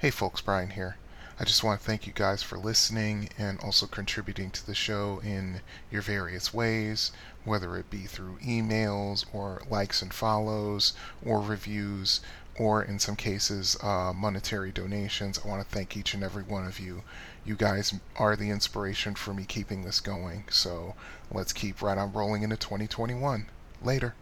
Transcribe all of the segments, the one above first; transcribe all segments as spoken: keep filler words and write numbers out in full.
Hey folks, Brian here. I just want to thank you guys for listening and also contributing to the show in your various ways, whether it be through emails or likes and follows or reviews or in some cases uh, monetary donations. I want to thank each and every one of you. You guys are the inspiration for me keeping this going, so let's keep right on rolling into twenty twenty-one. Later.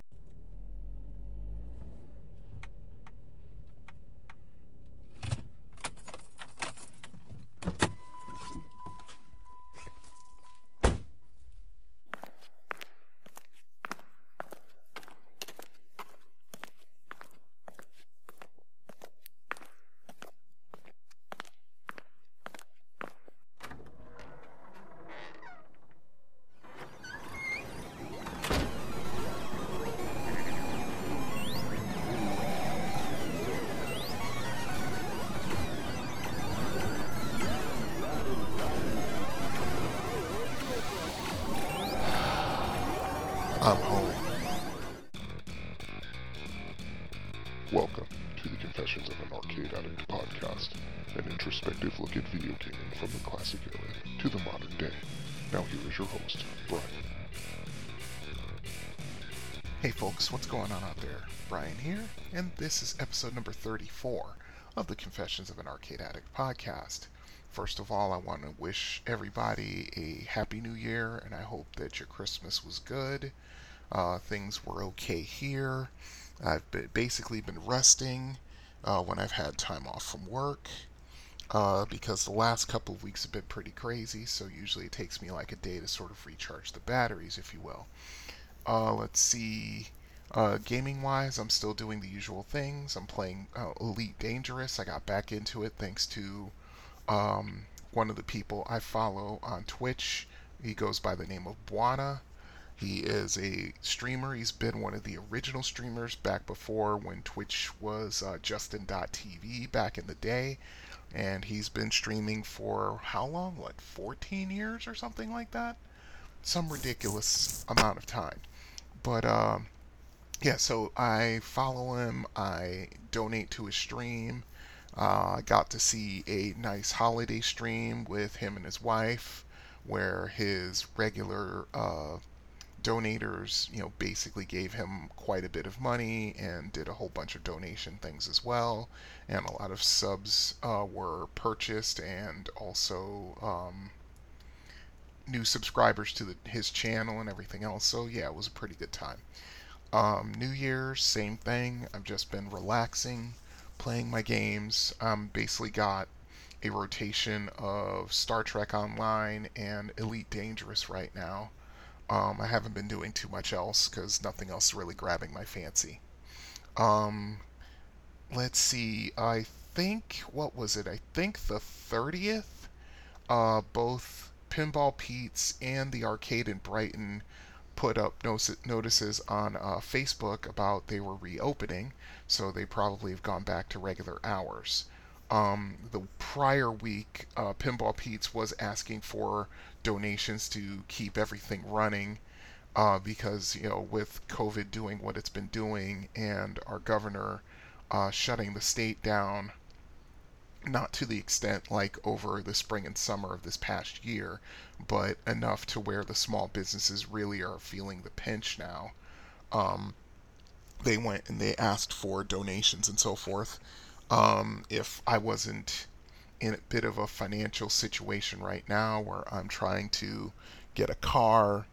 This is episode number thirty-four of the Confessions of an Arcade Addict podcast. First of all, I want to wish everybody a Happy New Year, and I hope that your Christmas was good. Uh, things were okay here. I've been, basically been resting uh, when I've had time off from work uh, because the last couple of weeks have been pretty crazy, so usually it takes me like a day to sort of recharge the batteries, if you will. Uh, let's see... Uh, gaming-wise, I'm still doing the usual things. I'm playing uh, Elite Dangerous. I got back into it thanks to um, one of the people I follow on Twitch. He goes by the name of Buana. He is a streamer. He's been one of the original streamers back before when Twitch was uh, Justin dot T V back in the day. And he's been streaming for how long? What, fourteen years or something like that? Some ridiculous amount of time. But, um... yeah, so I follow him, I donate to his stream, I uh, got to see a nice holiday stream with him and his wife, where his regular uh, donators, you know, basically gave him quite a bit of money and did a whole bunch of donation things as well, and a lot of subs uh, were purchased and also... Um, new subscribers to the, his channel and everything else, so yeah, it was a pretty good time. Um, New Year's, same thing. I've just been relaxing, playing my games. Um, basically got a rotation of Star Trek Online and Elite Dangerous right now. Um, I haven't been doing too much else because nothing else is really grabbing my fancy. Um, let's see. I think, what was it? I think the thirtieth, uh, both Pinball Pete's and the arcade in Brighton put up notices on uh, Facebook about they were reopening, so they probably have gone back to regular hours. Um, the prior week, uh, Pinball Pete's was asking for donations to keep everything running uh, because, you know, with COVID doing what it's been doing and our governor uh, shutting the state down, not to the extent like over the spring and summer of this past year, but enough to where the small businesses really are feeling the pinch now. Um, they went and they asked for donations and so forth. Um, if I wasn't in a bit of a financial situation right now where I'm trying to get a car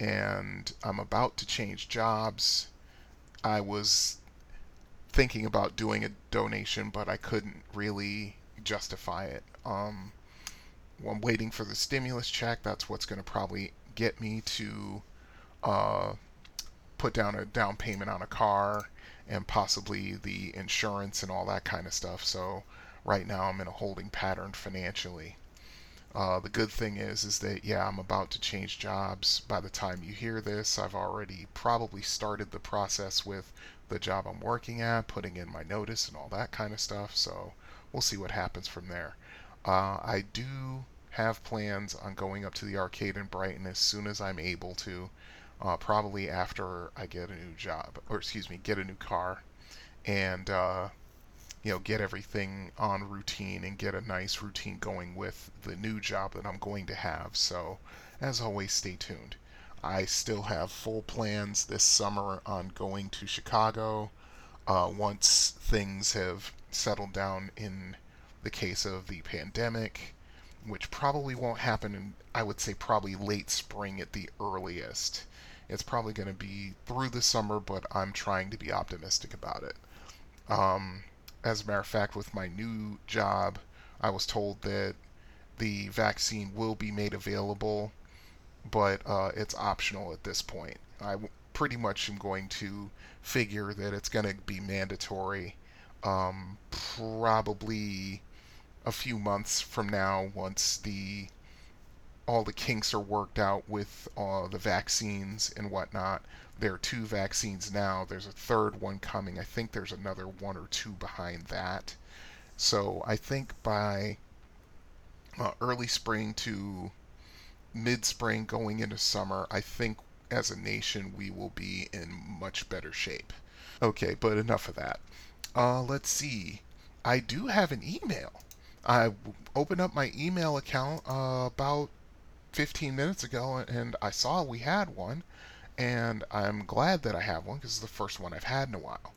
and I'm about to change jobs, I was... thinking about doing a donation, but I couldn't really justify it. Um, well, I'm waiting for the stimulus check. That's what's going to probably get me to uh, put down a down payment on a car and possibly the insurance and all that kind of stuff. So right now I'm in a holding pattern financially. Uh, the good thing is, is that, yeah, I'm about to change jobs. By the time you hear this, I've already probably started the process with the job I'm working at, putting in my notice and all that kind of stuff. So we'll see what happens from there. Uh, I do have plans on going up to the arcade in Brighton as soon as I'm able to, uh, probably after I get a new job, or excuse me, get a new car. And, uh, you know, get everything on routine and get a nice routine going with the new job that I'm going to have. So, as always, stay tuned. I still have full plans this summer on going to Chicago. Uh, once things have settled down in the case of the pandemic, which probably won't happen in, I would say, probably late spring at the earliest. It's probably going to be through the summer, but I'm trying to be optimistic about it. Um, as a matter of fact, with my new job, I was told that the vaccine will be made available, but uh, it's optional at this point. I w- pretty much am going to figure that it's going to be mandatory um, probably a few months from now, once the all the kinks are worked out with uh, the vaccines and whatnot. There are two vaccines now. There's a third one coming. I think there's another one or two behind that. So I think by uh, early spring to mid-spring going into summer, I think as a nation we will be in much better shape. Okay, but enough of that. Uh, let's see. I do have an email. I opened up my email account uh, about fifteen minutes ago, and I saw we had one, and I'm glad that I have one because it's the first one I've had in a while.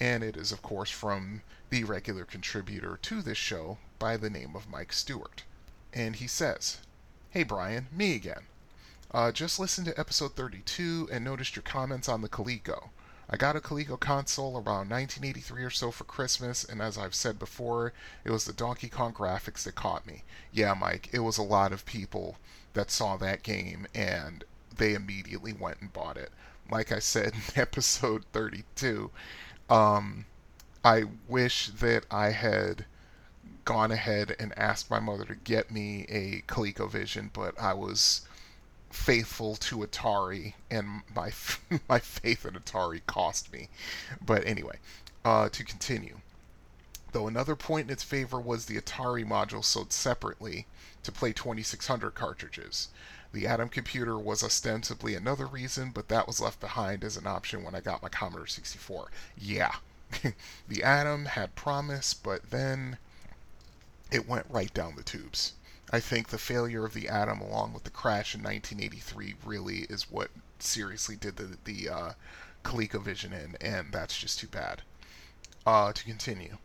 And it is, of course, from the regular contributor to this show by the name of Mike Stewart. And he says, "Hey Brian, me again. Uh, just listened to episode thirty-two and noticed your comments on the Coleco. I got a Coleco console around nineteen eighty-three or so for Christmas, and as I've said before, it was the Donkey Kong graphics that caught me." Yeah, Mike, it was a lot of people that saw that game, and they immediately went and bought it. Like I said in episode thirty-two, um, I wish that I had gone ahead and asked my mother to get me a ColecoVision, but I was faithful to Atari, and my my faith in Atari cost me. But anyway, uh, to continue. Though another point in its favor was the Atari module sold separately to play twenty-six hundred cartridges. The Atom computer was ostensibly another reason, but that was left behind as an option when I got my Commodore sixty-four. Yeah. The Atom had promise, but then it went right down the tubes. I think the failure of the Atom along with the crash in nineteen eighty-three really is what seriously did the, the uh, ColecoVision in, and that's just too bad. Uh, to continue.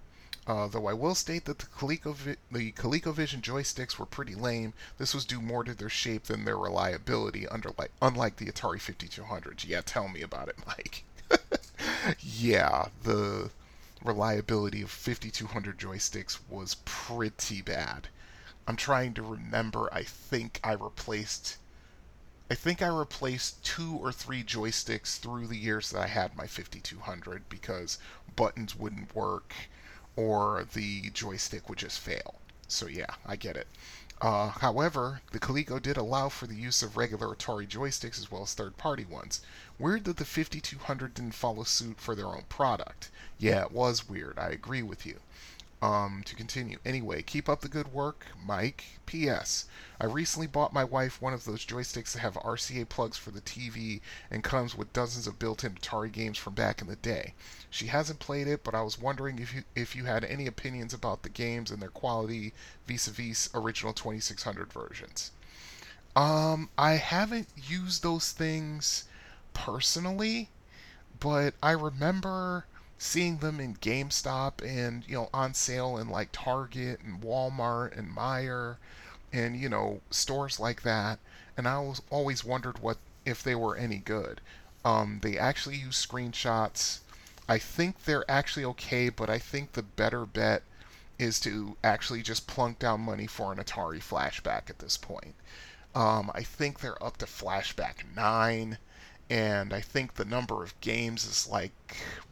Uh, though I will state that the, Coleco, the ColecoVision joysticks were pretty lame, this was due more to their shape than their reliability, under, unlike the Atari fifty-two hundred. Yeah, tell me about it, Mike. Yeah, the reliability of fifty-two hundred joysticks was pretty bad. I'm trying to remember, I think I replaced, I think I replaced two or three joysticks through the years that I had my fifty-two hundred because buttons wouldn't work or the joystick would just fail. So yeah, I get it. Uh, however, the Coleco did allow for the use of regular Atari joysticks as well as third-party ones. Weird that the fifty-two hundred didn't follow suit for their own product. Yeah, it was weird. I agree with you. Um, to continue. Anyway, keep up the good work, Mike. P S. I recently bought my wife one of those joysticks that have R C A plugs for the T V and comes with dozens of built-in Atari games from back in the day. She hasn't played it, but I was wondering if you, if you had any opinions about the games and their quality vis-a-vis original twenty-six hundred versions. Um, I haven't used those things personally, but I remember seeing them in GameStop and, you know, on sale in like Target and Walmart and Meijer and, you know, stores like that. And I was always wondered what if they were any good. Um, they actually use screenshots. I think they're actually okay, but I think the better bet is to actually just plunk down money for an Atari Flashback at this point. Um, I think they're up to Flashback nine, and I think the number of games is like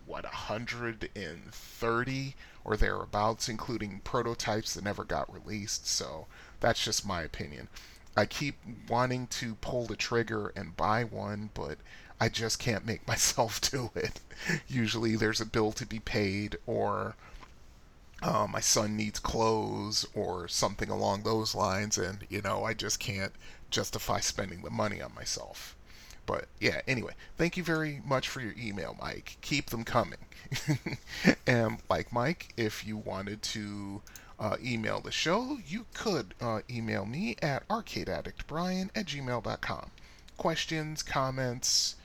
what, one hundred thirty or thereabouts, including prototypes that never got released. So that's just my opinion. I keep wanting to pull the trigger and buy one, but I just can't make myself do it. Usually there's a bill to be paid, or uh, my son needs clothes or something along those lines, and you know, I just can't justify spending the money on myself. But yeah, anyway, thank you very much for your email, Mike. Keep them coming. And like Mike, if you wanted to uh, email the show, you could uh, email me at arcade addict brian at gmail dot com. Questions, comments,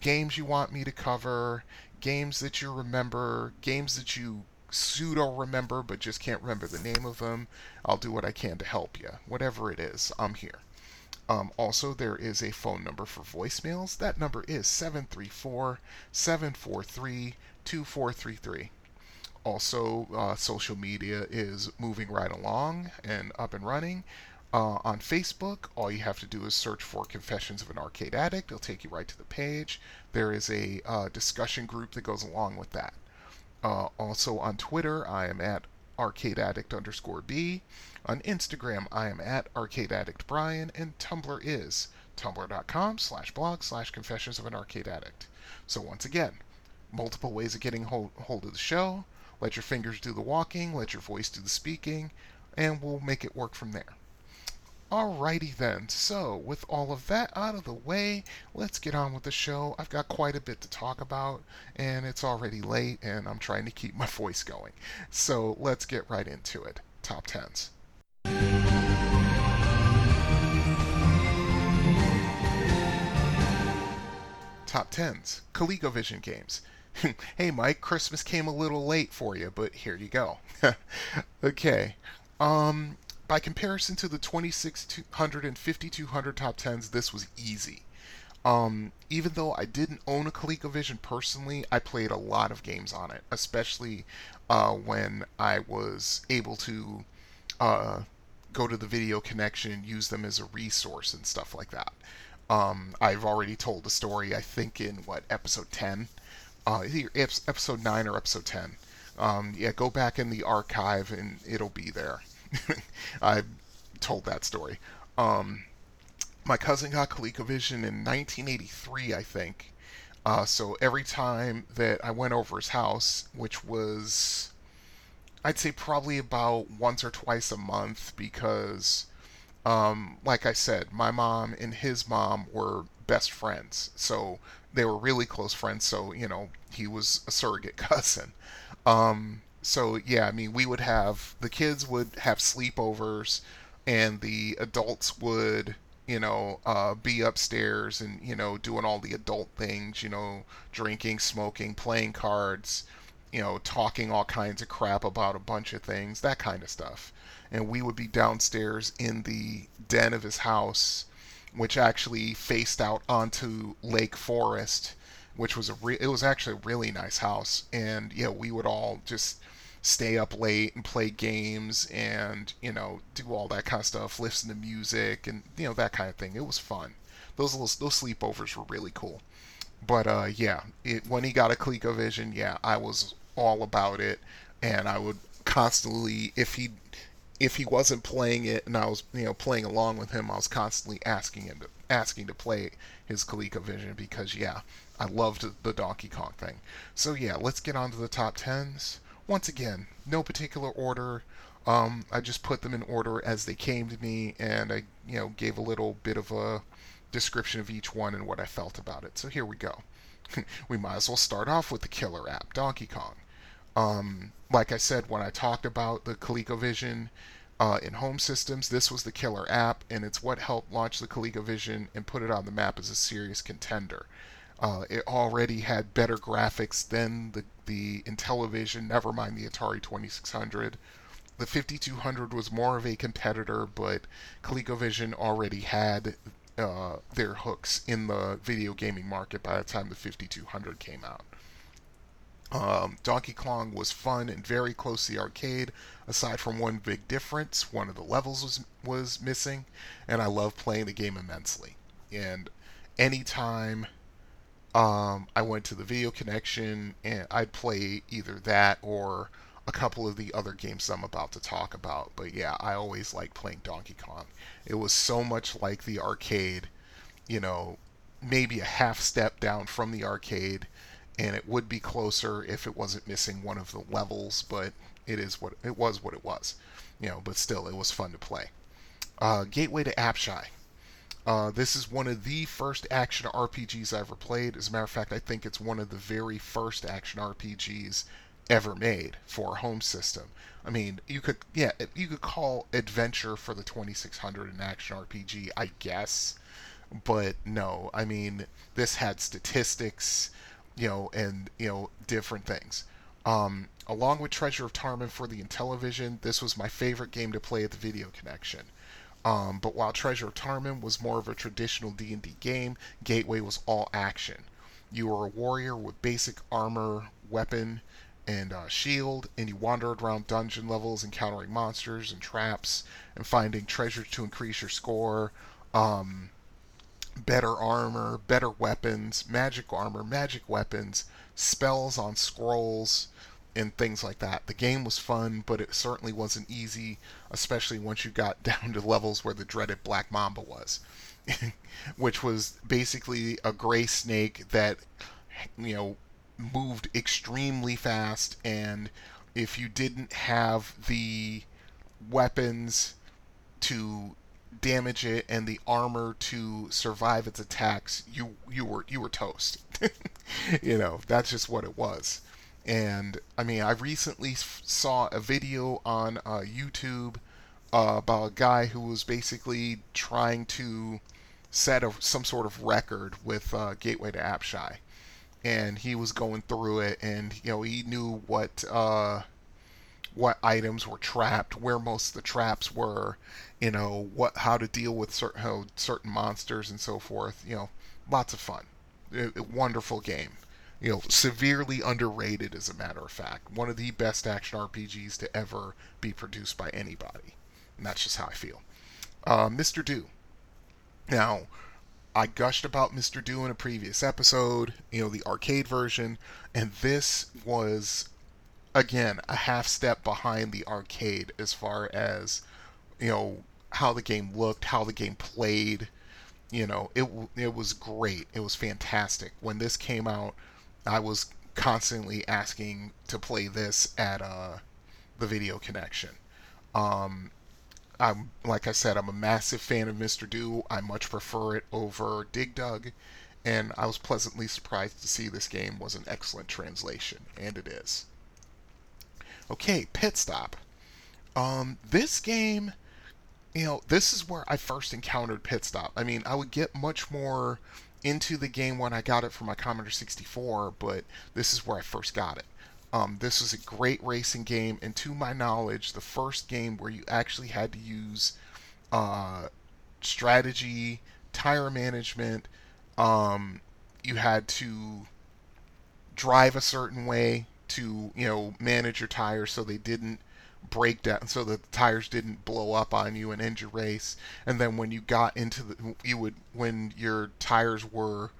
games you want me to cover, games that you remember, games that you pseudo-remember but just can't remember the name of them, I'll do what I can to help you. Whatever it is, I'm here. Um, also, there is a phone number for voicemails. That number is seven three four, seven four three, two four three three. Also, uh, social media is moving right along and up and running. Uh, on Facebook, all you have to do is search for Confessions of an Arcade Addict. It'll take you right to the page. There is a uh, discussion group that goes along with that. Uh, also on Twitter, I am at arcade addict underscore B. On Instagram, I am at arcade addict brian, and Tumblr is tumblr dot com slash blog slash confessions of an arcade addict. So once again, multiple ways of getting hold, hold of the show. Let your fingers do the walking, let your voice do the speaking, and we'll make it work from there. Alrighty then, so with all of that out of the way, let's get on with the show. I've got quite a bit to talk about, and it's already late, and I'm trying to keep my voice going. So let's get right into it. Top tens. Top tens. ColecoVision games. Hey Mike, Christmas came a little late for you, but here you go. Okay. Um... By comparison to the twenty-six hundred and fifty-two hundred top tens, this was easy. Um, even though I didn't own a ColecoVision personally, I played a lot of games on it, especially uh, when I was able to uh, go to the Video Connection, use them as a resource and stuff like that. Um, I've already told the story, I think in, what, episode ten? Uh, either episode nine or episode ten. Um, yeah, go back in the archive and it'll be there. I told that story. Um, my cousin got ColecoVision in nineteen eighty-three, I think. Uh, so every time that I went over his house, which was, I'd say probably about once or twice a month, because, um, like I said, my mom and his mom were best friends. So they were really close friends. So, you know, he was a surrogate cousin. Um... So, yeah, I mean, we would have, the kids would have sleepovers, and the adults would, you know, uh, be upstairs and, you know, doing all the adult things, you know, drinking, smoking, playing cards, you know, talking all kinds of crap about a bunch of things, that kind of stuff. And we would be downstairs in the den of his house, which actually faced out onto Lake Forest, which was a re- it was actually a really nice house. And yeah, we would all just stay up late and play games and, you know, do all that kind of stuff, listen to music and, you know, that kind of thing. It was fun. Those little, those sleepovers were really cool. But uh, yeah, it, when he got a ColecoVision, yeah, I was all about it, and I would constantly, if he if he wasn't playing it and I was, you know, playing along with him, I was constantly asking him to asking to play his ColecoVision, because yeah, I loved the Donkey Kong thing. So yeah, let's get on to the top tens. Once again, no particular order. Um, I just put them in order as they came to me, and I, you know, gave a little bit of a description of each one and what I felt about it. So here we go. We might as well start off with the killer app, Donkey Kong. Um, like I said, when I talked about the ColecoVision uh, in home systems, this was the killer app, and it's what helped launch the ColecoVision and put it on the map as a serious contender. Uh, it already had better graphics than the, the Intellivision, never mind the Atari twenty-six hundred. The fifty-two hundred was more of a competitor, but ColecoVision already had uh, their hooks in the video gaming market by the time the fifty-two hundred came out. Um, Donkey Kong was fun and very close to the arcade, aside from one big difference. One of the levels was, was missing, and I loved playing the game immensely. And anytime Um, I went to the Video Connection, and I'd play either that or a couple of the other games I'm about to talk about. But yeah, I always liked playing Donkey Kong. It was so much like the arcade, you know, maybe a half step down from the arcade, and it would be closer if it wasn't missing one of the levels, but it is what it was what it was. You know, but still, it was fun to play. Uh, Gateway to Apshai. Uh, this is one of the first action R P Gs I ever played. As a matter of fact, I think it's one of the very first action R P Gs ever made for a home system. I mean, you could, yeah, you could call Adventure for the twenty-six hundred an action R P G, I guess. But no, I mean, this had statistics, you know, and, you know, different things. Um, along with Treasure of Tarmin for the Intellivision, this was my favorite game to play at the Video Connection. Um, but while Treasure of Tarmin was more of a traditional D and D game, Gateway was all action. You were a warrior with basic armor, weapon, and uh, shield, and you wandered around dungeon levels, encountering monsters and traps, and finding treasure to increase your score, um, better armor, better weapons, magic armor, magic weapons, spells on scrolls, and things like that. The game was fun, but it certainly wasn't easy, especially once you got down to levels where the dreaded Black Mamba was, which was basically a gray snake that, you know, moved extremely fast, and if you didn't have the weapons to damage it and the armor to survive its attacks, you you were you were toast. You know, that's just what it was. And, I mean, I recently f- saw a video on uh, YouTube uh, about a guy who was basically trying to set a, some sort of record with uh, Gateway to Apshai. And he was going through it, and, you know, he knew what uh, what items were trapped, where most of the traps were, you know, what how to deal with certain, how, certain monsters and so forth. You know, lots of fun. A, a wonderful game. You know, severely underrated, as a matter of fact. One of the best action R P Gs to ever be produced by anybody. And that's just how I feel. Uh, Mister Do. Now, I gushed about Mister Do in a previous episode, you know, the arcade version, and this was, again, a half step behind the arcade as far as, you know, how the game looked, how the game played. You know, it it was great. It was fantastic. When this came out, I was constantly asking to play this at uh, the Video Connection. Um, I'm like I said, I'm a massive fan of Mister Do. I much prefer it over Dig Dug, and I was pleasantly surprised to see this game was an excellent translation, and it is. Okay, Pit Stop. Um, this game, you know, this is where I first encountered Pit Stop. I mean, I would get much more into the game when I got it for my Commodore sixty-four, but this is where I first got it. Um, this was a great racing game, and to my knowledge, the first game where you actually had to use uh, strategy, tire management, um, you had to drive a certain way to, you know, manage your tires so they didn't break down, so that the tires didn't blow up on you and end your race. And then when you got into the, you would, when your tires were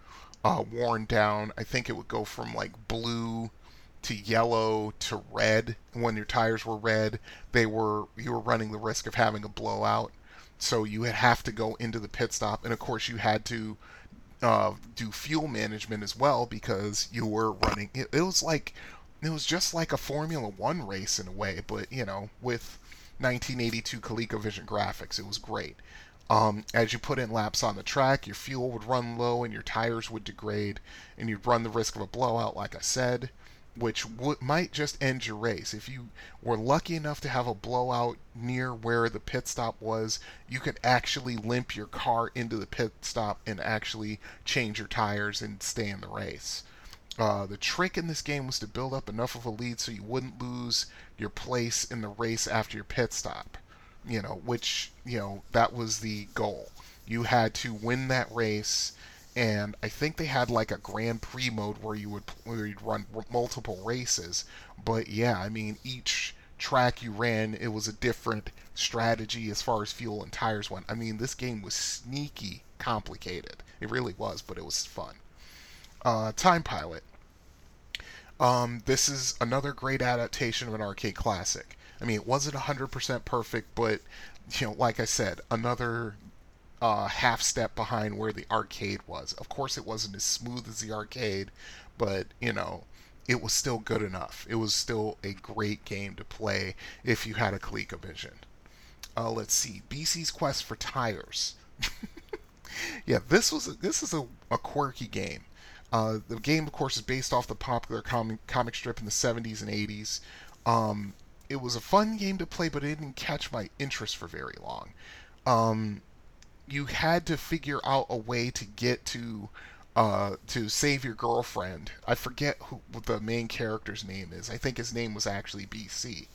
uh, worn down, I think it would go from like blue to yellow to red. And when your tires were red, they were, you were running the risk of having a blowout. So you would have to go into the pit stop. And of course you had to uh, do fuel management as well, because you were running, it, it was like, it was just like a Formula One race in a way, but, you know, with nineteen eighty-two ColecoVision graphics, it was great. Um, as you put in laps on the track, your fuel would run low and your tires would degrade, and you'd run the risk of a blowout, like I said, which w- might just end your race. If you were lucky enough to have a blowout near where the pit stop was, you could actually limp your car into the pit stop and actually change your tires and stay in the race. Uh, the trick in this game was to build up enough of a lead so you wouldn't lose your place in the race after your pit stop, you know, which, you know, that was the goal. You had to win that race, and I think they had like a Grand Prix mode where you would where you'd run multiple races, but yeah, I mean, each track you ran, it was a different strategy as far as fuel and tires went. I mean, this game was sneaky complicated. It really was, but it was fun. Uh, Time Pilot. Um, this is another great adaptation of an arcade classic. I mean, it wasn't one hundred percent perfect, but, you know, like I said, another uh, half step behind where the arcade was. Of course, it wasn't as smooth as the arcade, but, you know, it was still good enough. It was still a great game to play if you had a ColecoVision. Uh, let's see, B C's Quest for Tires. Yeah, this was this is a, a quirky game. Uh, the game, of course, is based off the popular comic comic strip in the seventies and eighties. Um, it was a fun game to play, but it didn't catch my interest for very long. Um, you had to figure out a way to get to uh, to save your girlfriend. I forget who what the main character's name is. I think his name was actually B C.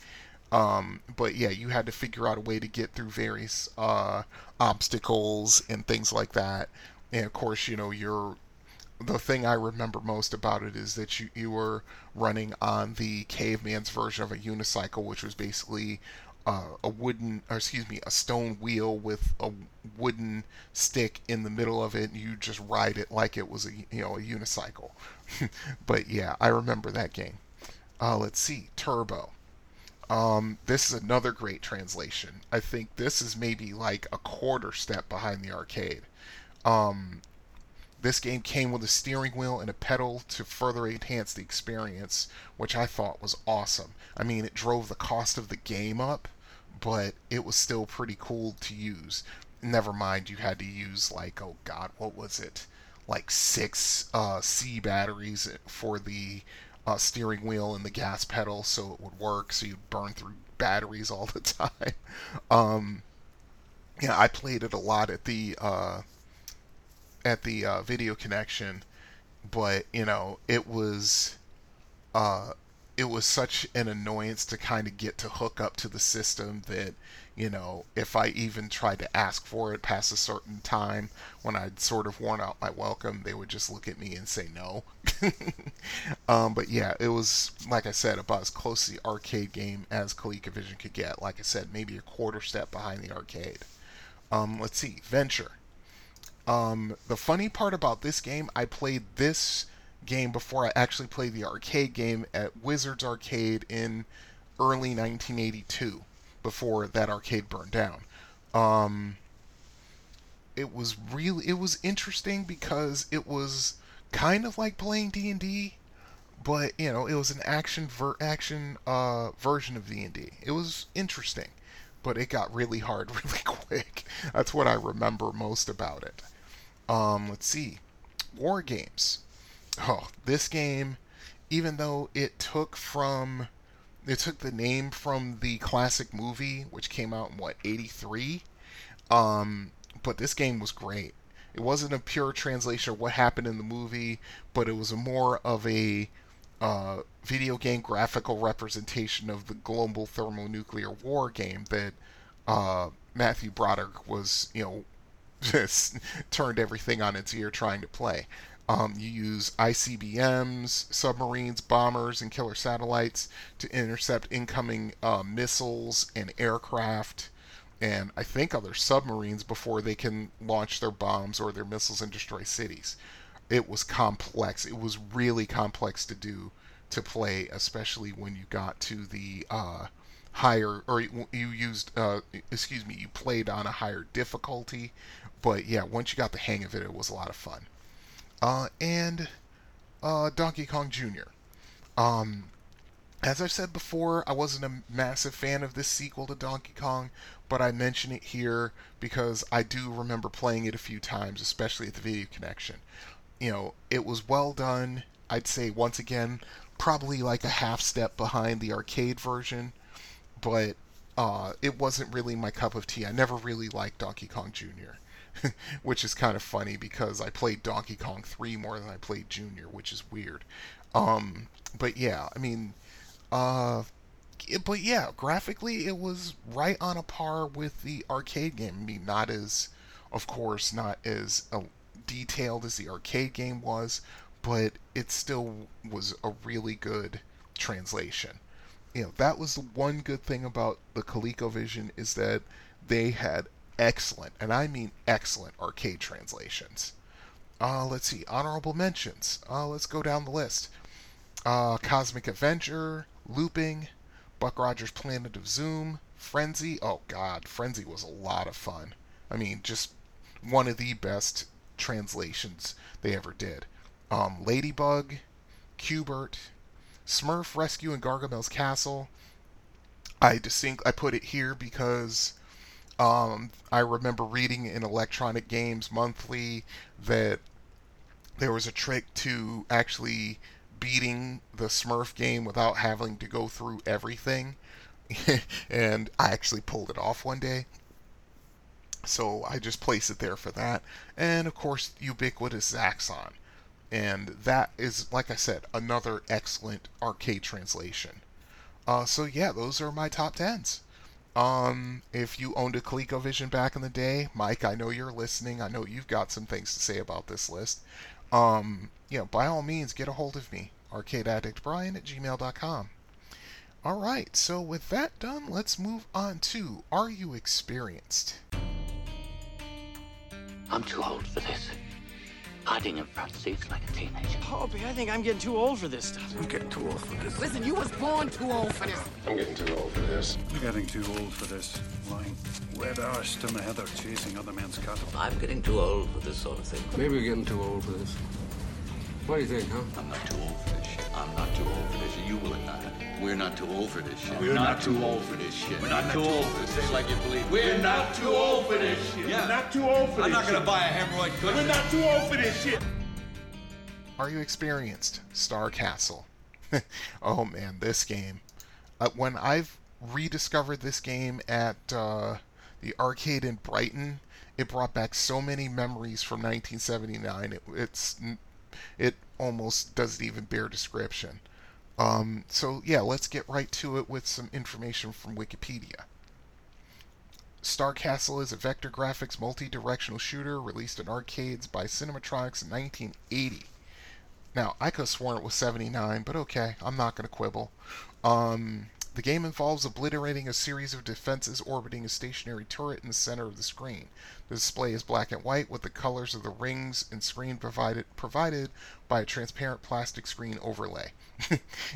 Um, but yeah, you had to figure out a way to get through various uh, obstacles and things like that. And of course, you know, you're the thing I remember most about it is that you, you were running on the caveman's version of a unicycle, which was basically uh, a wooden, or excuse me, a stone wheel with a wooden stick in the middle of it, and you just ride it like it was a, you know, a unicycle. But yeah, I remember that game. Uh, let's see, Turbo. Um, this is another great translation. I think this is maybe like a quarter step behind the arcade. Um... This game came with a steering wheel and a pedal to further enhance the experience, which I thought was awesome. I mean, it drove the cost of the game up, but it was still pretty cool to use. Never mind, you had to use, like, oh god, what was it? Like six uh, C batteries for the uh, steering wheel and the gas pedal so it would work, so you'd burn through batteries all the time. um, yeah, I played it a lot at the... Uh, at the uh, Video Connection, but you know, it was uh, it was such an annoyance to kind of get to hook up to the system that, you know, if I even tried to ask for it past a certain time when I'd sort of worn out my welcome, they would just look at me and say no. um, but yeah, it was, like I said, about as close to the arcade game as ColecoVision could get. Like I said, maybe a quarter step behind the arcade. Um, let's see, Venture. Um, the funny part about this game, I played this game before I actually played the arcade game at Wizards Arcade in early nineteen eighty-two, before that arcade burned down. Um, it was really, it was interesting because it was kind of like playing D and D, but, you know, it was an action ver- action uh, version of D and D. It was interesting, but it got really hard really quick. That's what I remember most about it. Um, let's see. War Games. Oh, this game, even though it took from, it took the name from the classic movie, which came out in, what, eighty-three? Um, but this game was great. It wasn't a pure translation of what happened in the movie, but it was a more of a uh, video game graphical representation of the global thermonuclear war game that uh, Matthew Broderick was, you know, just turned everything on its ear trying to play. Um, you use I C B Ms, submarines, bombers, and killer satellites to intercept incoming uh, missiles and aircraft, and I think other submarines before they can launch their bombs or their missiles and destroy cities. It was complex. It was really complex to do, to play, especially when you got to the uh, higher, or you used, uh, excuse me, you played on a higher difficulty. But yeah, once you got the hang of it, it was a lot of fun. Uh, and uh, Donkey Kong Junior Um, as I've said before, I wasn't a massive fan of this sequel to Donkey Kong, but I mention it here because I do remember playing it a few times, especially at the Video Connection. You know, it was well done. I'd say, once again, probably like a half step behind the arcade version. But uh, it wasn't really my cup of tea. I never really liked Donkey Kong Junior, which is kind of funny because I played Donkey Kong three more than I played Junior, which is weird. Um, but yeah, I mean, uh, it, but yeah, graphically it was right on a par with the arcade game. I mean, not as, of course, not as uh, detailed as the arcade game was, but it still was a really good translation. You know, that was the one good thing about the ColecoVision, is that they had excellent, and I mean excellent, arcade translations. Uh, let's see, honorable mentions. Uh, let's go down the list. Uh, Cosmic Adventure, Looping, Buck Rogers' Planet of Zoom, Frenzy. Oh god, Frenzy was a lot of fun. I mean, just one of the best translations they ever did. Um, Ladybug, Cubert, Smurf Rescue in Gargamel's Castle. I distinct I put it here because Um, I remember reading in Electronic Games Monthly that there was a trick to actually beating the Smurf game without having to go through everything. And I actually pulled it off one day. So I just place it there for that. And of course, ubiquitous Zaxxon. And that is, like I said, another excellent arcade translation. Uh, so yeah, those are my top tens. Um, if you owned a ColecoVision back in the day, Mike, I know you're listening. I know you've got some things to say about this list. Um, you know, by all means, get a hold of me, arcade addict brian at gmail dot com. All right, so with that done, let's move on to Are You Experienced? I'm too old for this. Hiding in front seats like a teenager. Hobie, I think I'm getting too old for this stuff. I'm getting too old for this. Listen, you was born too old for this. I'm getting too old for this. I'm getting too old for this. Lying red-arsed in the heather chasing other men's cattle. I'm getting too old for this sort of thing. Maybe we're getting too old for this. What do you think, huh? I'm not too old for this shit. I'm not too old for this. You will not. We're not too old for this shit. We're not too old for this shit. We're not too old for this. Say like you believe. We're not too old for this shit. We're not too old for this. I'm not gonna buy a hemorrhoid cushion. We're not too old for this shit. Are You Experienced? Star Castle. Oh man, this game. Uh, when I've rediscovered this game at uh, the arcade in Brighton, it brought back so many memories from nineteen seventy-nine. It, it's it almost doesn't even bear description. Um, so yeah, let's get right to it with some information from Wikipedia. Star Castle is a vector graphics multi-directional shooter released in arcades by Cinematronics in nineteen eighty. Now, I could have sworn it was seventy-nine, but okay, I'm not going to quibble. Um, the game involves obliterating a series of defenses orbiting a stationary turret in the center of the screen. The display is black and white with the colors of the rings and screen provided provided by a transparent plastic screen overlay.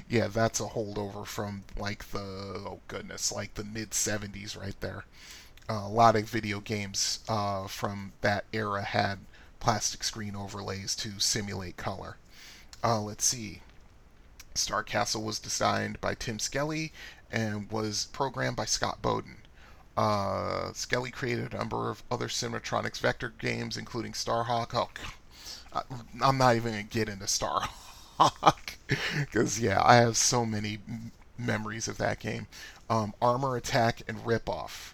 Yeah, that's a holdover from like the, oh goodness, like the mid-seventies right there. Uh, a lot of video games uh, from that era had plastic screen overlays to simulate color. Uh, let's see. Star Castle was designed by Tim Skelly and was programmed by Scott Bowden. Uh, Skelly created a number of other Cinematronics vector games, including Starhawk. Oh, I'm not even going to get into Starhawk, because, yeah, I have so many m- memories of that game. Um, Armor Attack and Ripoff.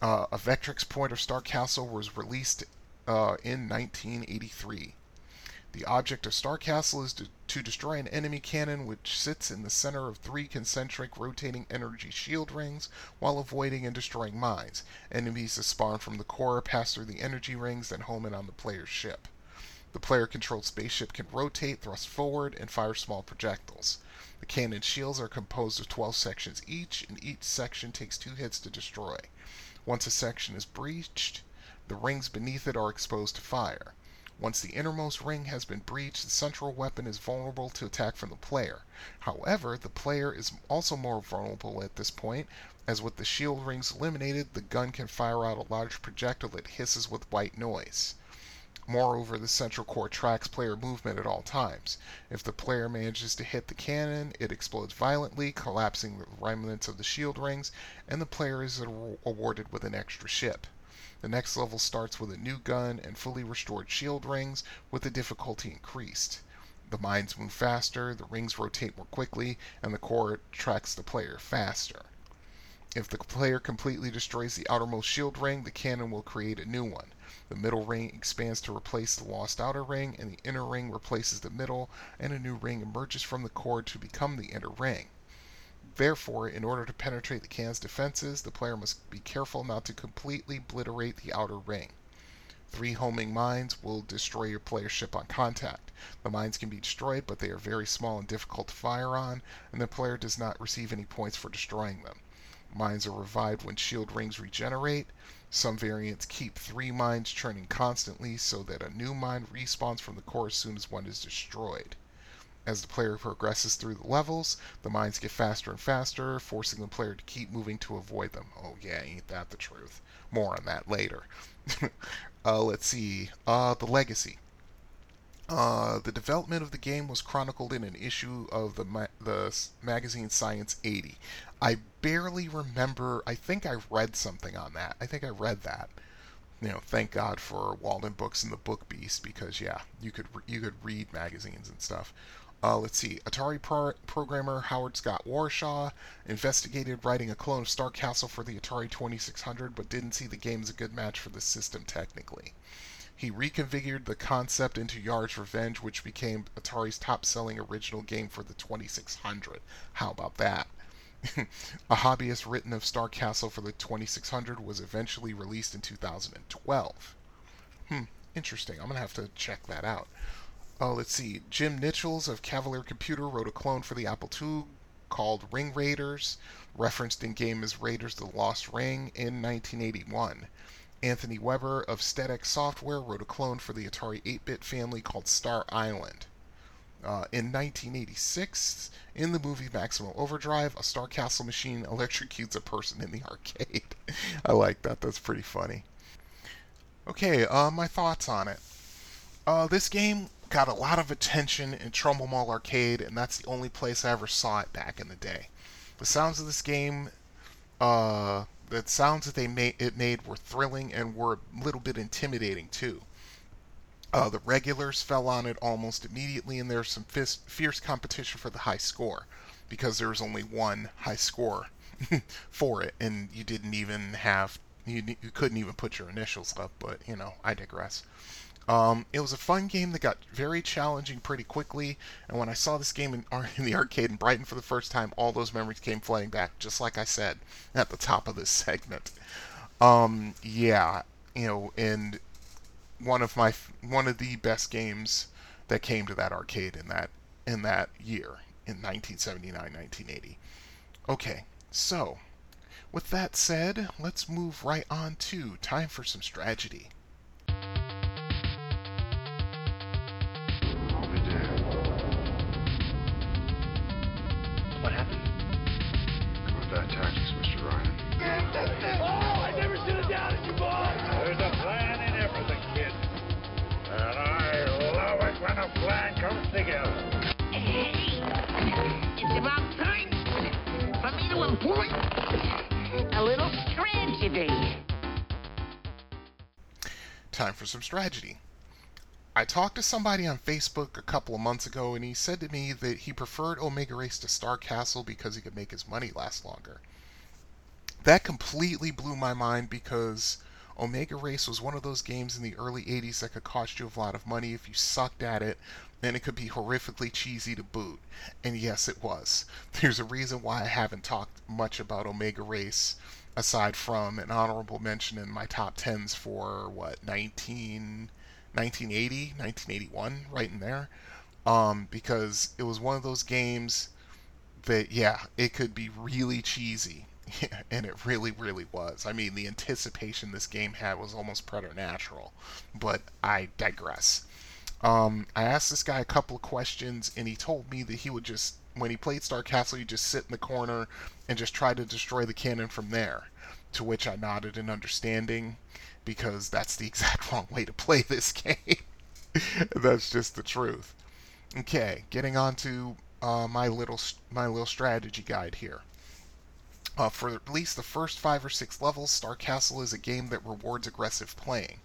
Uh, a Vectrex point of Star Castle was released uh, in nineteen eighty-three. The object of Star Castle is to, to destroy an enemy cannon which sits in the center of three concentric rotating energy shield rings while avoiding and destroying mines. Enemies that spawn from the core pass through the energy rings, then home in on the player's ship. The player-controlled spaceship can rotate, thrust forward, and fire small projectiles. The cannon shields are composed of twelve sections each, and each section takes two hits to destroy. Once a section is breached, the rings beneath it are exposed to fire. Once the innermost ring has been breached, the central weapon is vulnerable to attack from the player. However, the player is also more vulnerable at this point, as with the shield rings eliminated, the gun can fire out a large projectile that hisses with white noise. Moreover, the central core tracks player movement at all times. If the player manages to hit the cannon, it explodes violently, collapsing the remnants of the shield rings, and the player is awarded with an extra ship. The next level starts with a new gun and fully restored shield rings, with the difficulty increased. The mines move faster, the rings rotate more quickly, and the core tracks the player faster. If the player completely destroys the outermost shield ring, the cannon will create a new one. The middle ring expands to replace the lost outer ring, and the inner ring replaces the middle, and a new ring emerges from the core to become the inner ring. Therefore, in order to penetrate the cannon's defenses, the player must be careful not to completely obliterate the outer ring. Three homing mines will destroy your player ship on contact. The mines can be destroyed, but they are very small and difficult to fire on, and the player does not receive any points for destroying them. Mines are revived when shield rings regenerate. Some variants keep three mines churning constantly so that a new mine respawns from the core as soon as one is destroyed. As the player progresses through the levels, the mines get faster and faster, forcing the player to keep moving to avoid them. Oh yeah, ain't that the truth. More on that later. uh, let's see. Uh, the Legacy. Uh, the development of the game was chronicled in an issue of the ma- the magazine Science eighty. I barely remember. I think I read something on that. I think I read that. You know, thank God for Walden Books and the Book Beast, because yeah, you could re- you could read magazines and stuff. Uh, let's see. Atari pro- programmer Howard Scott Warshaw investigated writing a clone of Star Castle for the Atari twenty-six hundred, but didn't see the game as a good match for the system technically. He reconfigured the concept into Yar's Revenge, which became Atari's top-selling original game for the twenty-six hundred. How about that? A hobbyist written of Star Castle for the twenty-six hundred was eventually released in two thousand twelve. Hmm, interesting. I'm going to have to check that out. Oh, let's see. Jim Nichols of Cavalier Computer wrote a clone for the Apple two called Ring Raiders, referenced in-game as Raiders of the Lost Ring, in nineteen eighty-one. Anthony Weber of Steadix Software wrote a clone for the Atari eight-bit family called Star Island. Uh, in nineteen eighty-six, in the movie Maximum Overdrive, a Star Castle machine electrocutes a person in the arcade. I like that. That's pretty funny. Okay, uh, my thoughts on it. Uh, this game got a lot of attention in Trumbull Mall Arcade, and that's the only place I ever saw it back in the day. The sounds of this game... Uh, The sounds that they made, it made were thrilling and were a little bit intimidating, too. Uh, the regulars fell on it almost immediately, and there was some fierce, fierce competition for the high score, because there was only one high score for it, and you didn't even have, you, you couldn't even put your initials up, but, you know, I digress. Um, it was a fun game that got very challenging pretty quickly, and when I saw this game in, in the arcade in Brighton for the first time, all those memories came flooding back, just like I said at the top of this segment. Um, yeah, you know, and one of my one of the best games that came to that arcade in that in that year, in nineteen seventy-nine nineteen eighty. Okay, so with that said, let's move right on to Time for Some Strategy. What happened? Good bad tactics, Mister Ryan. Oh, I never should have doubted you, boss! There's a plan in everything, kid. And I love it when a plan comes together. It's about time for me to employ a little strategy. Time for some strategy. I talked to somebody on Facebook a couple of months ago, and he said to me that he preferred Omega Race to Star Castle because he could make his money last longer. That completely blew my mind, because Omega Race was one of those games in the early eighties that could cost you a lot of money if you sucked at it, and it could be horrifically cheesy to boot. And yes, it was. There's a reason why I haven't talked much about Omega Race, aside from an honorable mention in my top tens for, what, nineteen... nineteen eighty, nineteen eighty-one, right in there, um, because it was one of those games that, yeah, it could be really cheesy, yeah, and it really, really was. I mean, the anticipation this game had was almost preternatural, but I digress. Um, I asked this guy a couple of questions, and he told me that he would just, when he played Star Castle, he'd just sit in the corner and just try to destroy the cannon from there, to which I nodded in understanding, because that's the exact wrong way to play this game. That's just the truth. Okay, getting on to uh, my little my little strategy guide here. Uh, for at least the first five or six levels, Star Castle is a game that rewards aggressive playing.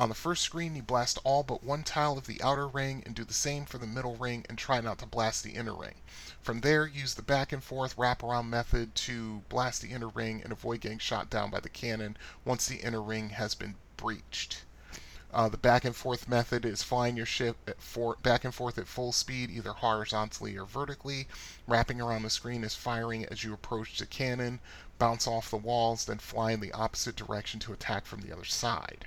On the first screen, you blast all but one tile of the outer ring, and do the same for the middle ring, and try not to blast the inner ring. From there, use the back and forth wraparound method to blast the inner ring and avoid getting shot down by the cannon once the inner ring has been breached. Uh, the back and forth method is flying your ship at for- back and forth at full speed, either horizontally or vertically. Wrapping around the screen is firing as you approach the cannon, bounce off the walls, then fly in the opposite direction to attack from the other side.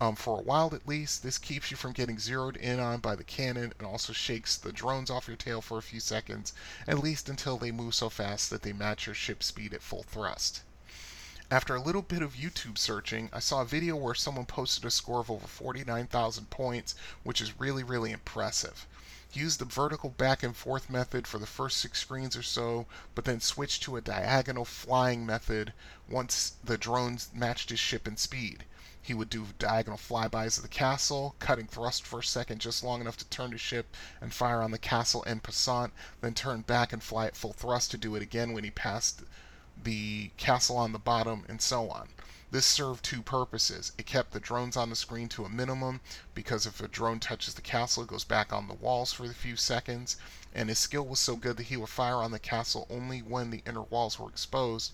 Um, for a while at least, this keeps you from getting zeroed in on by the cannon, and also shakes the drones off your tail for a few seconds, at least until they move so fast that they match your ship's speed at full thrust. After a little bit of YouTube searching, I saw a video where someone posted a score of over forty-nine thousand points, which is really, really impressive. Used the vertical back and forth method for the first six screens or so, but then switched to a diagonal flying method once the drones matched his ship in speed. He would do diagonal flybys of the castle, cutting thrust for a second just long enough to turn the ship and fire on the castle en passant, then turn back and fly at full thrust to do it again when he passed the castle on the bottom, and so on. This served two purposes. It kept the drones on the screen to a minimum, because if a drone touches the castle, it goes back on the walls for a few seconds, and his skill was so good that he would fire on the castle only when the inner walls were exposed,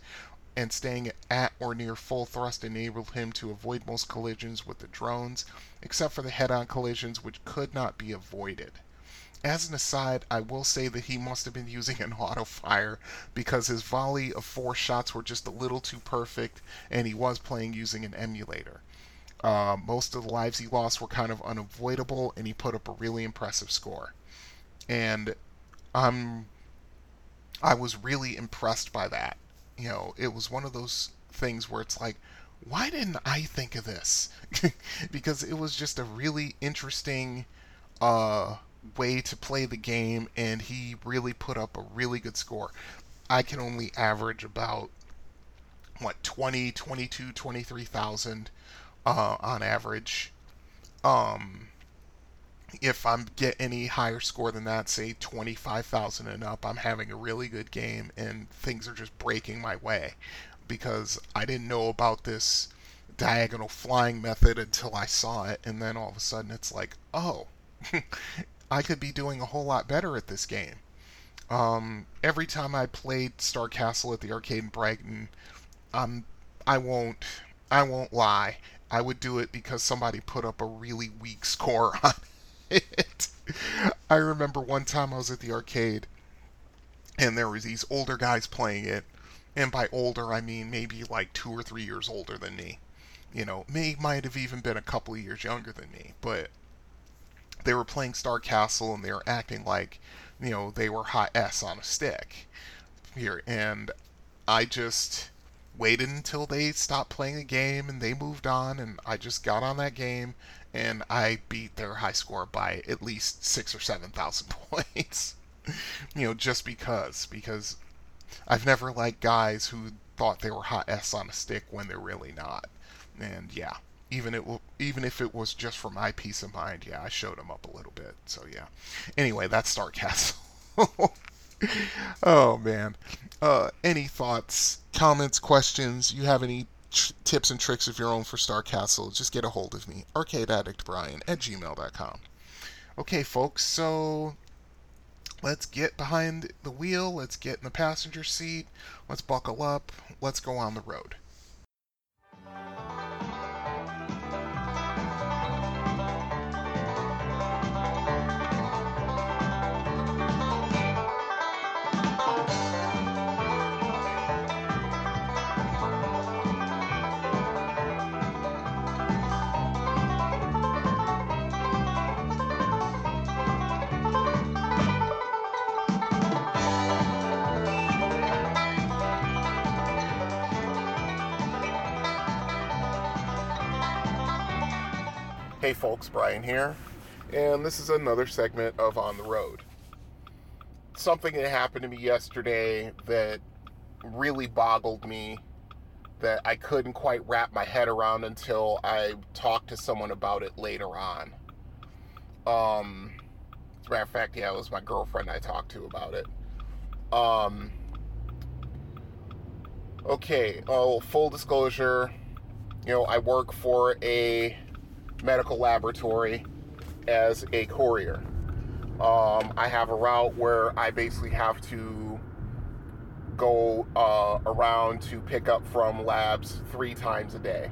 and staying at or near full thrust enabled him to avoid most collisions with the drones, except for the head-on collisions which could not be avoided. As an aside, I will say that he must have been using an auto-fire, because his volley of four shots were just a little too perfect, and he was playing using an emulator. Uh, most of the lives he lost were kind of unavoidable, and he put up a really impressive score. And I'm, I was really impressed by that. You know, it was one of those things where it's like, why didn't I think of this? Because it was just a really interesting uh, way to play the game, and he really put up a really good score. I can only average about, what, twenty, twenty-two, twenty-three thousand uh, on average. Um, if I get any higher score than that, say twenty-five thousand and up, I'm having a really good game and things are just breaking my way, because I didn't know about this diagonal flying method until I saw it, and then all of a sudden it's like, oh, I could be doing a whole lot better at this game. Um, every time I played Star Castle at the arcade in Brighton, um, I won't, I won't lie, I would do it because somebody put up a really weak score on it. It. I remember one time I was at the arcade, and there was these older guys playing it, and by older I mean maybe like two or three years older than me. You know, may might have even been a couple of years younger than me, but they were playing Star Castle, and they were acting like, you know, they were hot S on a stick here, and I just waited until they stopped playing the game and they moved on, and I just got on that game and I beat their high score by at least six or seven thousand points. You know, just because because I've never liked guys who thought they were hot S on a stick when they're really not. And yeah, even it will, even if it was just for my peace of mind, yeah, I showed them up a little bit. So yeah. Anyway, that's Star Castle. Oh man. Uh, any thoughts, comments, questions? You have any T- tips and tricks of your own for Star Castle, just get a hold of me, arcade addict brian at gmail dot com. Okay, folks, so let's get behind the wheel, let's get in the passenger seat, let's buckle up, let's go on the road. Hey folks, Brian here, and this is another segment of On the Road. Something that happened to me yesterday that really boggled me, that I couldn't quite wrap my head around until I talked to someone about it later on. Um, as a matter of fact, yeah, it was my girlfriend I talked to about it. Um, okay, oh, full disclosure, you know, I work for a medical laboratory as a courier. Um, I have a route where I basically have to go uh, around to pick up from labs three times a day.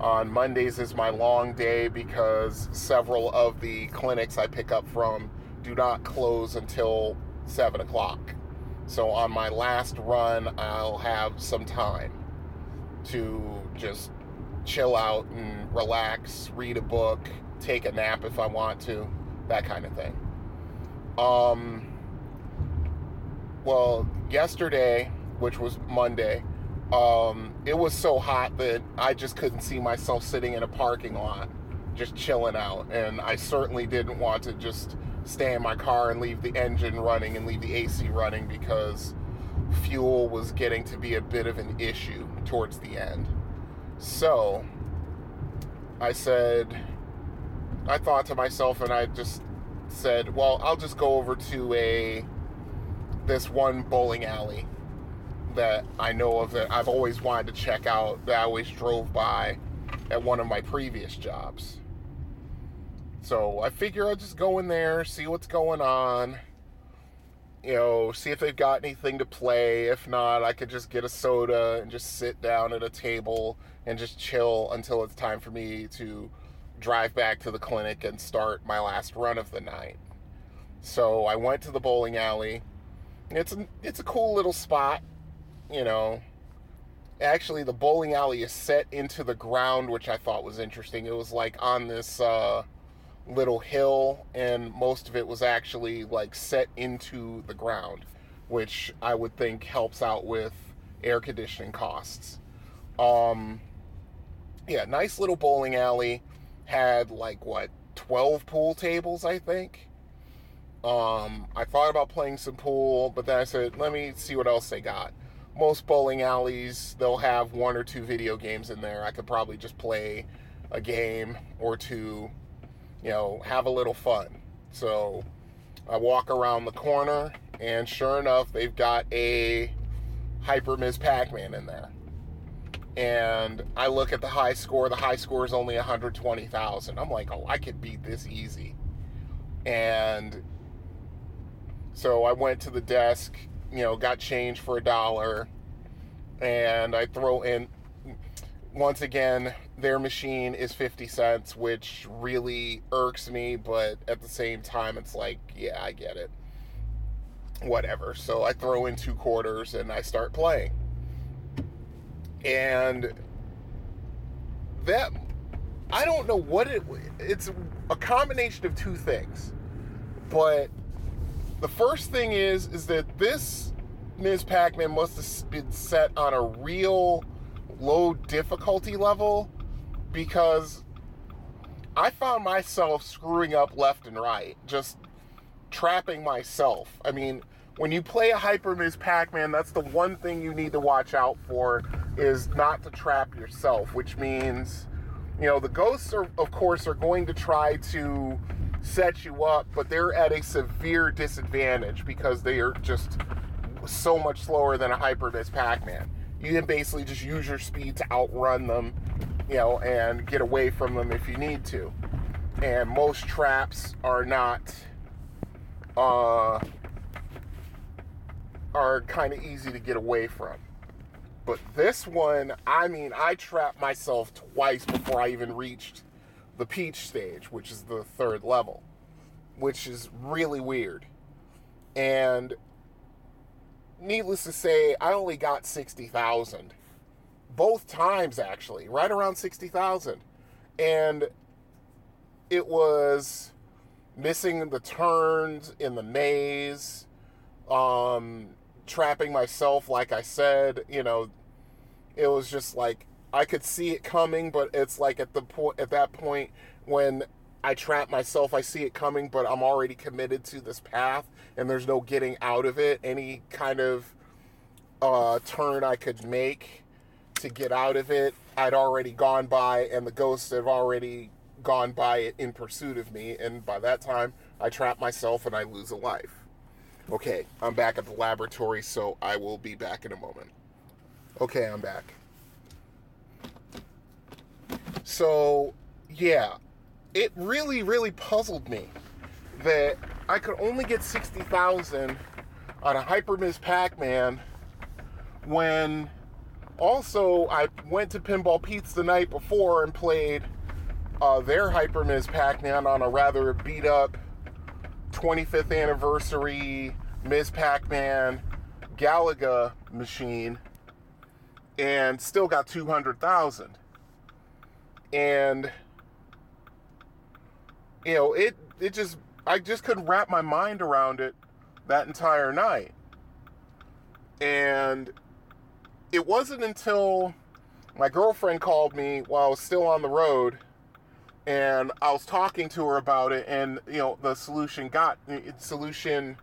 On Mondays is my long day because several of the clinics I pick up from do not close until seven o'clock. So on my last run, I'll have some time to just chill out and relax, read a book, take a nap if I want to, that kind of thing. Um, well, yesterday, which was Monday, um, it was so hot that I just couldn't see myself sitting in a parking lot, just chilling out, and I certainly didn't want to just stay in my car and leave the engine running and leave the A C running because fuel was getting to be a bit of an issue towards the end. So I said, I thought to myself and I just said, well, I'll just go over to a, this one bowling alley that I know of that I've always wanted to check out, that I always drove by at one of my previous jobs. So I figure I'll just go in there, see what's going on, you know, see if they've got anything to play. If not, I could just get a soda and just sit down at a table and just chill until it's time for me to drive back to the clinic and start my last run of the night. So I went to the bowling alley. It's a, it's a cool little spot, you know. Actually, the bowling alley is set into the ground, which I thought was interesting. It was like on this uh, little hill, and most of it was actually like set into the ground, which I would think helps out with air conditioning costs. Um, yeah, nice little bowling alley. Had like, what, twelve pool tables, I think. Um, I thought about playing some pool, but then I said, let me see what else they got. Most bowling alleys, they'll have one or two video games in there. I could probably just play a game or two, you know, have a little fun. So I walk around the corner, and sure enough, they've got a Hyper Miz Pac-Man in there. And I look at the high score. The high score is only one hundred twenty thousand. I'm like, oh, I could beat this easy. And so I went to the desk, you know, got change for a dollar, and I throw in, once again, their machine is fifty cents, which really irks me, but at the same time, it's like, yeah, I get it, whatever. So I throw in two quarters, and I start playing, and that, I don't know what it, it's a combination of two things, but the first thing is, is that this Miz Pac-Man must have been set on a real low difficulty level, because I found myself screwing up left and right, just trapping myself. I mean, when you play a Hyper Miz Pac-Man, that's the one thing you need to watch out for, is not to trap yourself, which means, you know, the ghosts are, of course, are going to try to set you up, but they're at a severe disadvantage because they are just so much slower than a Hyper Miz Pac-Man. You can basically just use your speed to outrun them, you know, and get away from them if you need to. And most traps are not, uh, are kind of easy to get away from. But this one, I mean, I trapped myself twice before I even reached the Peach stage, which is the third level, which is really weird. And needless to say, I only got sixty thousand. Both times, actually, right around sixty thousand. And it was missing the turns in the maze, um, trapping myself, like I said, you know. It was just like, I could see it coming, but it's like at the point, at that point when I trap myself, I see it coming, but I'm already committed to this path, and there's no getting out of it. Any kind of uh, turn I could make to get out of it, I'd already gone by, and the ghosts have already gone by it in pursuit of me, and by that time, I trap myself and I lose a life. Okay, I'm back at the laboratory, so I will be back in a moment. Okay, I'm back. So, yeah, it really, really puzzled me that I could only get sixty thousand on a Hyper Miz Pac-Man when also I went to Pinball Pete's the night before and played uh, their Hyper Miz Pac-Man on a rather beat-up twenty-fifth anniversary Miz Pac-Man Galaga machine and still got two hundred thousand. And, you know, it, it just, I just couldn't wrap my mind around it that entire night. And it wasn't until my girlfriend called me while I was still on the road And I was talking to her about it, and you know, the solution got solution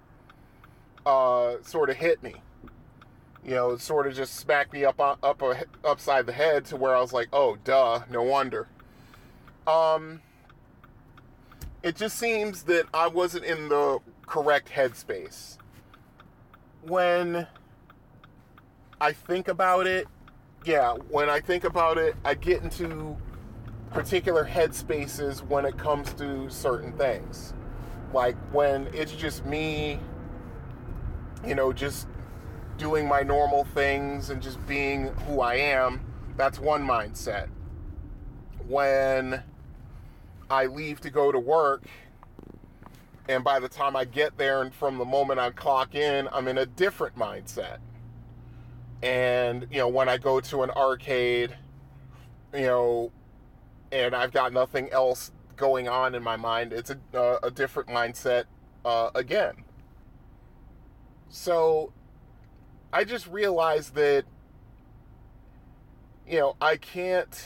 uh, sort of hit me. You know, it sort of just smacked me up up a, upside the head to where I was like, oh, duh, no wonder. Um, it just seems that I wasn't in the correct headspace. When I think about it, yeah, when I think about it, I get into particular headspaces when it comes to certain things. Like when it's just me, you know, just doing my normal things and just being who I am, that's one mindset. When I leave to go to work, and by the time I get there and from the moment I clock in, I'm in a different mindset. And, you know, when I go to an arcade, you know, and I've got nothing else going on in my mind, it's a, uh, a different mindset uh, again. So I just realized that, you know, I can't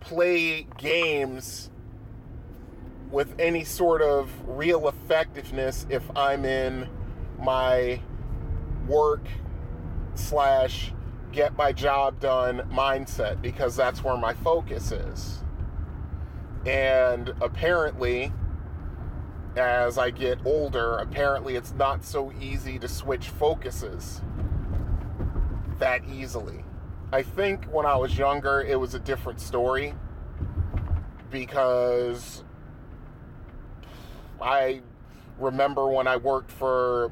play games with any sort of real effectiveness if I'm in my work slash get my job done mindset, because that's where my focus is. And apparently, as I get older, apparently it's not so easy to switch focuses that easily. I think when I was younger, it was a different story, because I remember when I worked for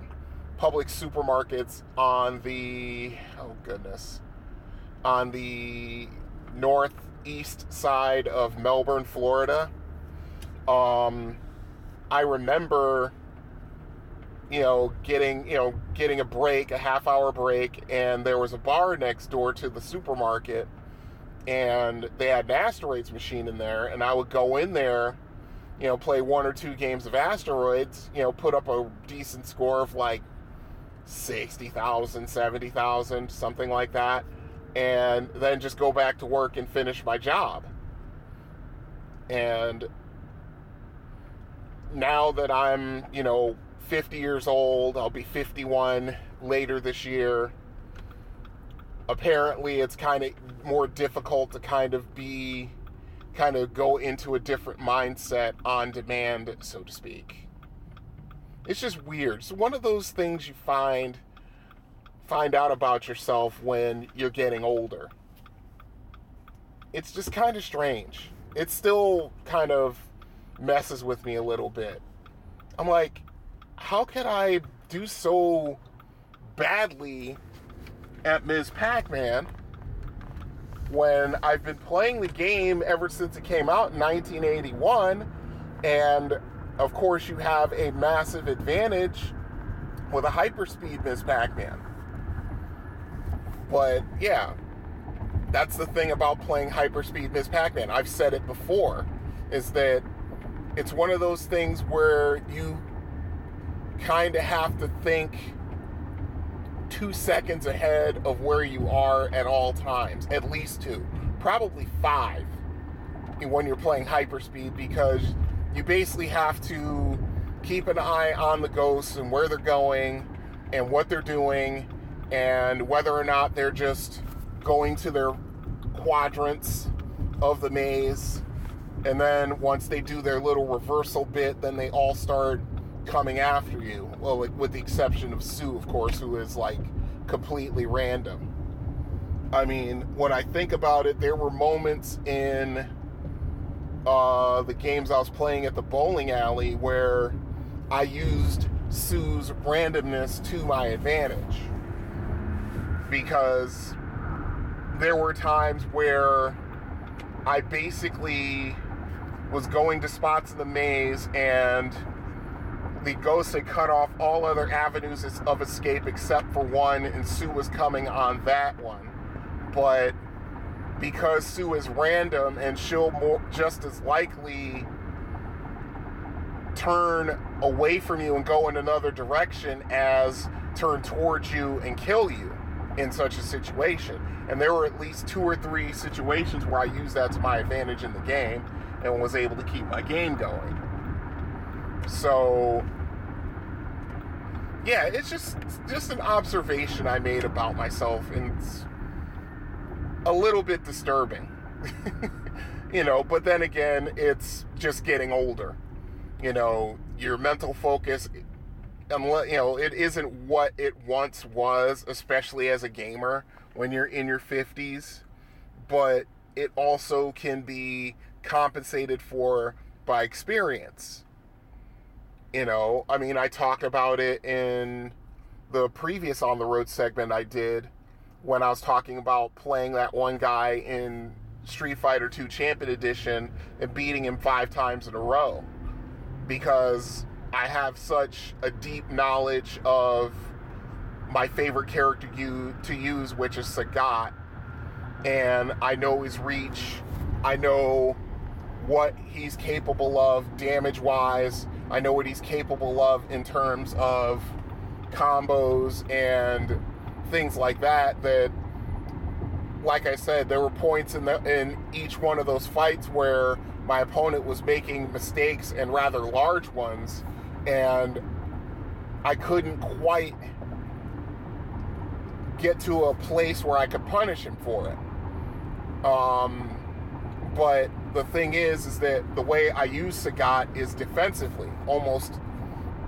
public supermarkets on the, oh goodness, on the northeast side of Melbourne, Florida. Um... I remember, you know, getting, you know, getting a break, a half hour break, and there was a bar next door to the supermarket, and they had an Asteroids machine in there, and I would go in there, you know, play one or two games of Asteroids, you know, put up a decent score of like sixty thousand, seventy thousand, something like that, and then just go back to work and finish my job. And now that I'm, you know, fifty years old, I'll be fifty-one later this year, apparently it's kind of more difficult to kind of be, kind of go into a different mindset on demand, so to speak. It's just weird. It's one of those things you find, find out about yourself when you're getting older. It's just kind of strange. It's still kind of messes with me a little bit. I'm like, how could I do so badly at Miz Pac-Man when I've been playing the game ever since it came out in nineteen eighty-one, and of course you have a massive advantage with a hyperspeed Miz Pac-Man. But yeah, that's the thing about playing hyperspeed Miz Pac-Man. I've said it before, is that it's one of those things where you kind of have to think two seconds ahead of where you are at all times, at least two, probably five when you're playing hyperspeed, because you basically have to keep an eye on the ghosts and where they're going and what they're doing and whether or not they're just going to their quadrants of the maze. And then once they do their little reversal bit, then they all start coming after you. Well, like, with the exception of Sue, of course, who is like completely random. I mean, when I think about it, there were moments in uh, the games I was playing at the bowling alley where I used Sue's randomness to my advantage, because there were times where I basically was going to spots in the maze and the ghosts had cut off all other avenues of escape except for one, and Sue was coming on that one. But because Sue is random, and she'll more, just as likely turn away from you and go in another direction as turn towards you and kill you in such a situation. And there were at least two or three situations where I used that to my advantage in the game, and was able to keep my game going. So, yeah, it's just just an observation I made about myself, and it's a little bit disturbing. You know, but then again, it's just getting older. You know, your mental focus, unless, you know, it isn't what it once was, especially as a gamer when you're in your fifties, but it also can be compensated for by experience. You know, I mean, I talk about it in the previous On the Road segment I did when I was talking about playing that one guy in Street Fighter two Champion Edition and beating him five times in a row, because I have such a deep knowledge of my favorite character you to use, which is Sagat, and I know his reach, I know what he's capable of damage-wise, I know what he's capable of in terms of combos and things like that, that, like I said, there were points in, the, in each one of those fights where my opponent was making mistakes, and rather large ones, and I couldn't quite get to a place where I could punish him for it. Um, but the thing is, is that the way I use Sagat is defensively. Almost,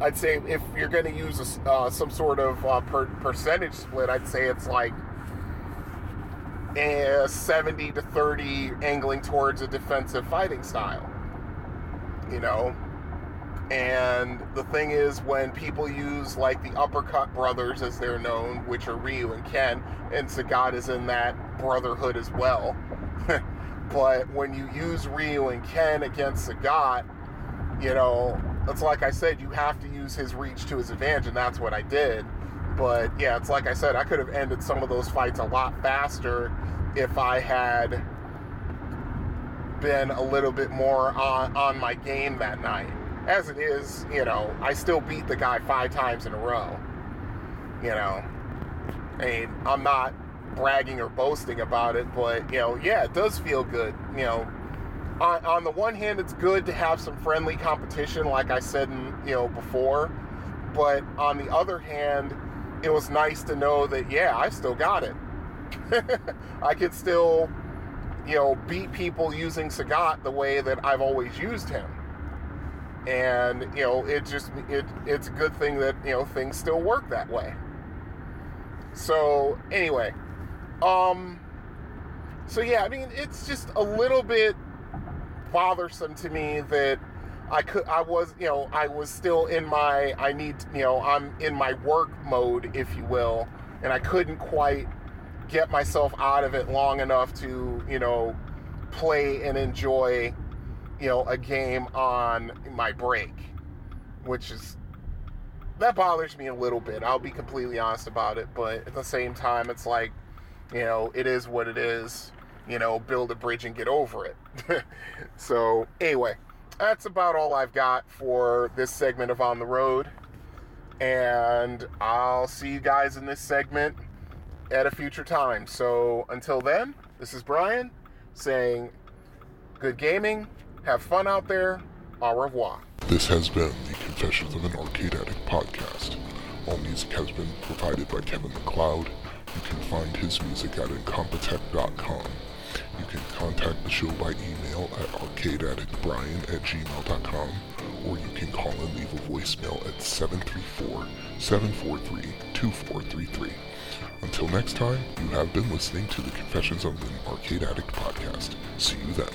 I'd say if you're going to use a, uh, some sort of uh, per- percentage split, I'd say it's like Uh, seventy to thirty angling towards a defensive fighting style, you know. And the thing is, when people use like the Uppercut Brothers, as they're known, which are Ryu and Ken, and Sagat is in that brotherhood as well, but when you use Ryu and Ken against Sagat, you know, it's like I said, you have to use his reach to his advantage, and that's what I did. But, yeah, it's like I said, I could have ended some of those fights a lot faster if I had been a little bit more on, on my game that night. As it is, you know, I still beat the guy five times in a row. You know, I mean, I'm not bragging or boasting about it, but, you know, yeah, it does feel good. You know, on, on the one hand, it's good to have some friendly competition, like I said, in, you know, before. But on the other hand, it was nice to know that, yeah, I still got it. I could still, you know, beat people using Sagat the way that I've always used him. And, you know, it just, it it's a good thing that, you know, things still work that way. So, anyway. Um, so, yeah, I mean, it's just a little bit bothersome to me that I could, I was, you know, I was still in my, I need, you know, I'm in my work mode, if you will, and I couldn't quite get myself out of it long enough to, you know, play and enjoy, you know, a game on my break, which is, that bothers me a little bit. I'll be completely honest about it, but at the same time, it's like, you know, it is what it is, you know, build a bridge and get over it. So, anyway. That's about all I've got for this segment of On the Road, and I'll see you guys in this segment at a future time. So until then, this is Brian saying good gaming, have fun out there, au revoir. This has been the Confessions of an Arcade Addict podcast. All music has been provided by Kevin MacLeod. You can find his music at incompetech dot com. You can contact the show by email at arcadeaddictbrian at gmail dot com, or you can call and leave a voicemail at seven three four, seven four three, two four three three. Until next time, you have been listening to the Confessions of an Arcade Addict podcast. See you then.